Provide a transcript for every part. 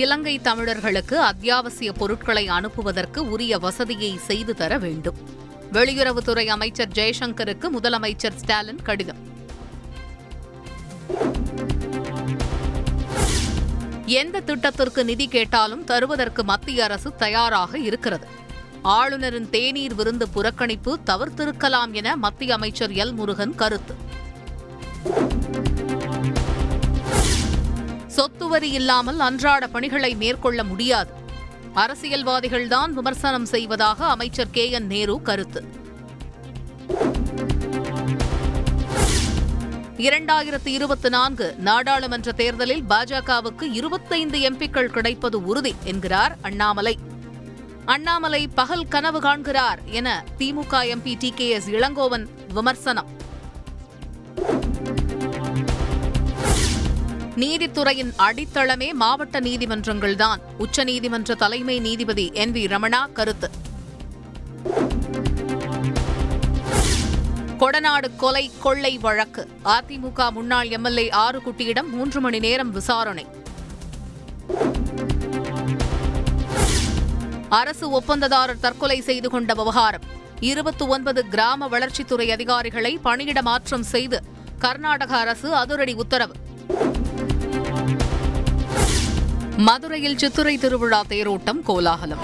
இலங்கை தமிழர்களுக்கு அத்தியாவசிய பொருட்களை அனுப்புவதற்கு உரிய வசதியை செய்து தர வேண்டும். வெளியுறவுத்துறை அமைச்சர் ஜெய்சங்கருக்கு முதலமைச்சர் ஸ்டாலின் கடிதம். எந்த திட்டத்திற்கு நிதி கேட்டாலும் தருவதற்கு மத்திய அரசு தயாராக இருக்கிறது. ஆளுநரின் தேநீர் விருந்து புறக்கணிப்பு தவிர்த்திருக்கலாம் என மத்திய அமைச்சர் எல் முருகன் கருத்து. சொத்துவரி இல்லாமல் அன்றாட பணிகளை மேற்கொள்ள முடியாது, அரசியல்வாதிகள்தான் விமர்சனம் செய்வதாக அமைச்சர் கே என் நேரு கருத்து. 2024 நாடாளுமன்ற தேர்தலில் பாஜகவுக்கு 25 எம்பிக்கள் கிடைப்பது உறுதி என்கிறார் அண்ணாமலை. அண்ணாமலை பகல் கனவு காண்கிறார் என திமுக எம்பி TKS இளங்கோவன் விமர்சனம். நீதித்துறையின் அடித்தளமே மாவட்ட நீதிமன்றங்கள்தான், உச்சநீதிமன்ற தலைமை நீதிபதி என் ரமணா கருத்து. கொடநாடு கொலை கொள்ளை வழக்கு அதிமுக முன்னாள் எம்எல்ஏ ஆறுகுட்டியிடம் 3 மணி நேரம் விசாரணை. அரசு ஒப்பந்ததாரர் தற்கொலை செய்து கொண்ட விவகாரம் 29 கிராம வளர்ச்சித்துறை அதிகாரிகளை பணியிட மாற்றம் செய்து கர்நாடக அரசு அதிரடி உத்தரவு. மதுரையில் சித்திரை திருவிழா தேரோட்டம் கோலாகலம்.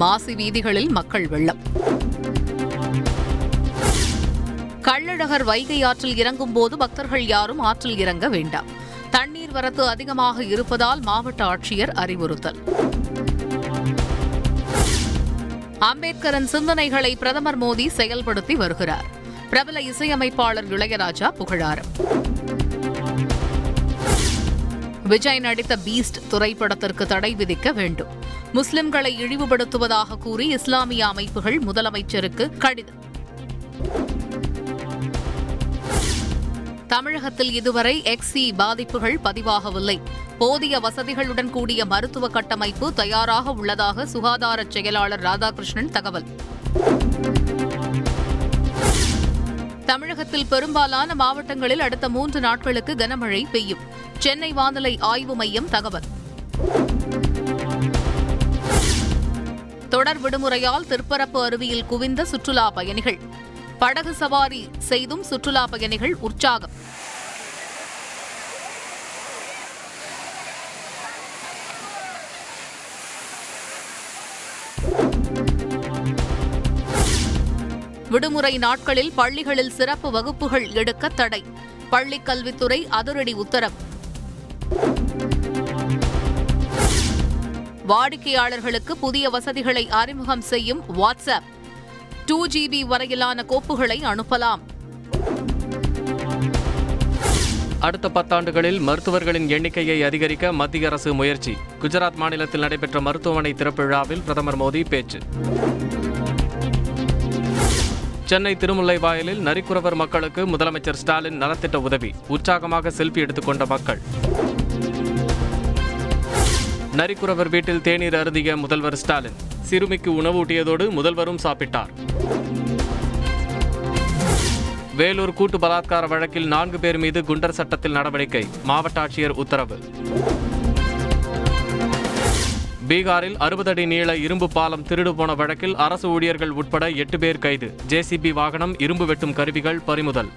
மாசி வீதிகளில் மக்கள் வெள்ளம். கள்ளழகர் வைகை ஆற்றில் இறங்கும் போது பக்தர்கள் யாரும் ஆற்றில் இறங்க வேண்டாம். தண்ணீர் வரத்து அதிகமாக இருப்பதால் மாவட்ட ஆட்சியர் அறிவுறுத்தல். அம்பேத்கரின் சிந்தனைகளை பிரதமர் மோடி செயல்படுத்தி வருகிறார். பிரபல இசையமைப்பாளர் இளையராஜா புகழாரம். விஜய் நடித்த பீஸ்ட் திரைப்படத்திற்கு தடை விதிக்க வேண்டும். முஸ்லிம்களை இழிவுபடுத்துவதாக கூறி இஸ்லாமிய அமைப்புகள் முதலமைச்சருக்கு கடிதம். தமிழகத்தில் இதுவரை XE பாதிப்புகள் பதிவாகவில்லை. போதிய வசதிகளுடன் கூடிய மருத்துவ கட்டமைப்பு தயாராக உள்ளதாக சுகாதார செயலாளர் ராதா கிருஷ்ணன் தகவல். தமிழகத்தில் பெரும்பாலான மாவட்டங்களில் அடுத்த 3 நாட்களுக்கு கனமழை பெய்யும். சென்னை வானிலை ஆய்வு மையம் தகவல். தொடர் விடுமுறையால் திருப்பரப்பு அருவியில் குவிந்த சுற்றுலா பயணிகள், படகு சவாரி செய்தும் சுற்றுலா பயணிகள் உற்சாகம். விடுமுறை நாட்களில் பள்ளிகளில் சிறப்பு வகுப்புகள் எடுக்க தடை, பள்ளிக் கல்வித்துறை அதிரடி உத்தரவு. வாடிக்கையாளர்களுக்கு புதிய வசதிகளை அறிமுகம் செய்யும் வாட்ஸ்அப், 2GB வரையிலான கோப்புகளை அனுப்பலாம். அடுத்த 10 ஆண்டுகளில் மருத்துவர்களின் எண்ணிக்கையை அதிகரிக்க மத்திய அரசு முயற்சி. குஜராத் மாநிலத்தில் நடைபெற்ற மருத்துவமனை திறப்பு விழாவில் பிரதமர் மோடி பேச்சு. சென்னை திருமுல்லை வாயிலில் நரிக்குறவர் மக்களுக்கு முதலமைச்சர் ஸ்டாலின் நலத்திட்ட உதவி, உற்சாகமாக செல்ஃபி எடுத்துக்கொண்ட மக்கள். நரிக்குறவர் வீட்டில் தேநீர் அருந்திய முதல்வர் ஸ்டாலின், சிறுமிக்கு உணவு ஊட்டியதோடு முதல்வரும் சாப்பிட்டார். வேலூர் கூட்டு பலாத்கார வழக்கில் 4 பேர் மீது குண்டர் சட்டத்தில் நடவடிக்கை, மாவட்ட ஆட்சியர் உத்தரவு. பீகாரில் 60 அடி நீள இரும்பு பாலம் திருடு போன வழக்கில் அரசு ஊழியர்கள் உட்பட 8 பேர் கைது. JCB வாகனம், இரும்பு வெட்டும் கருவிகள் பறிமுதல்.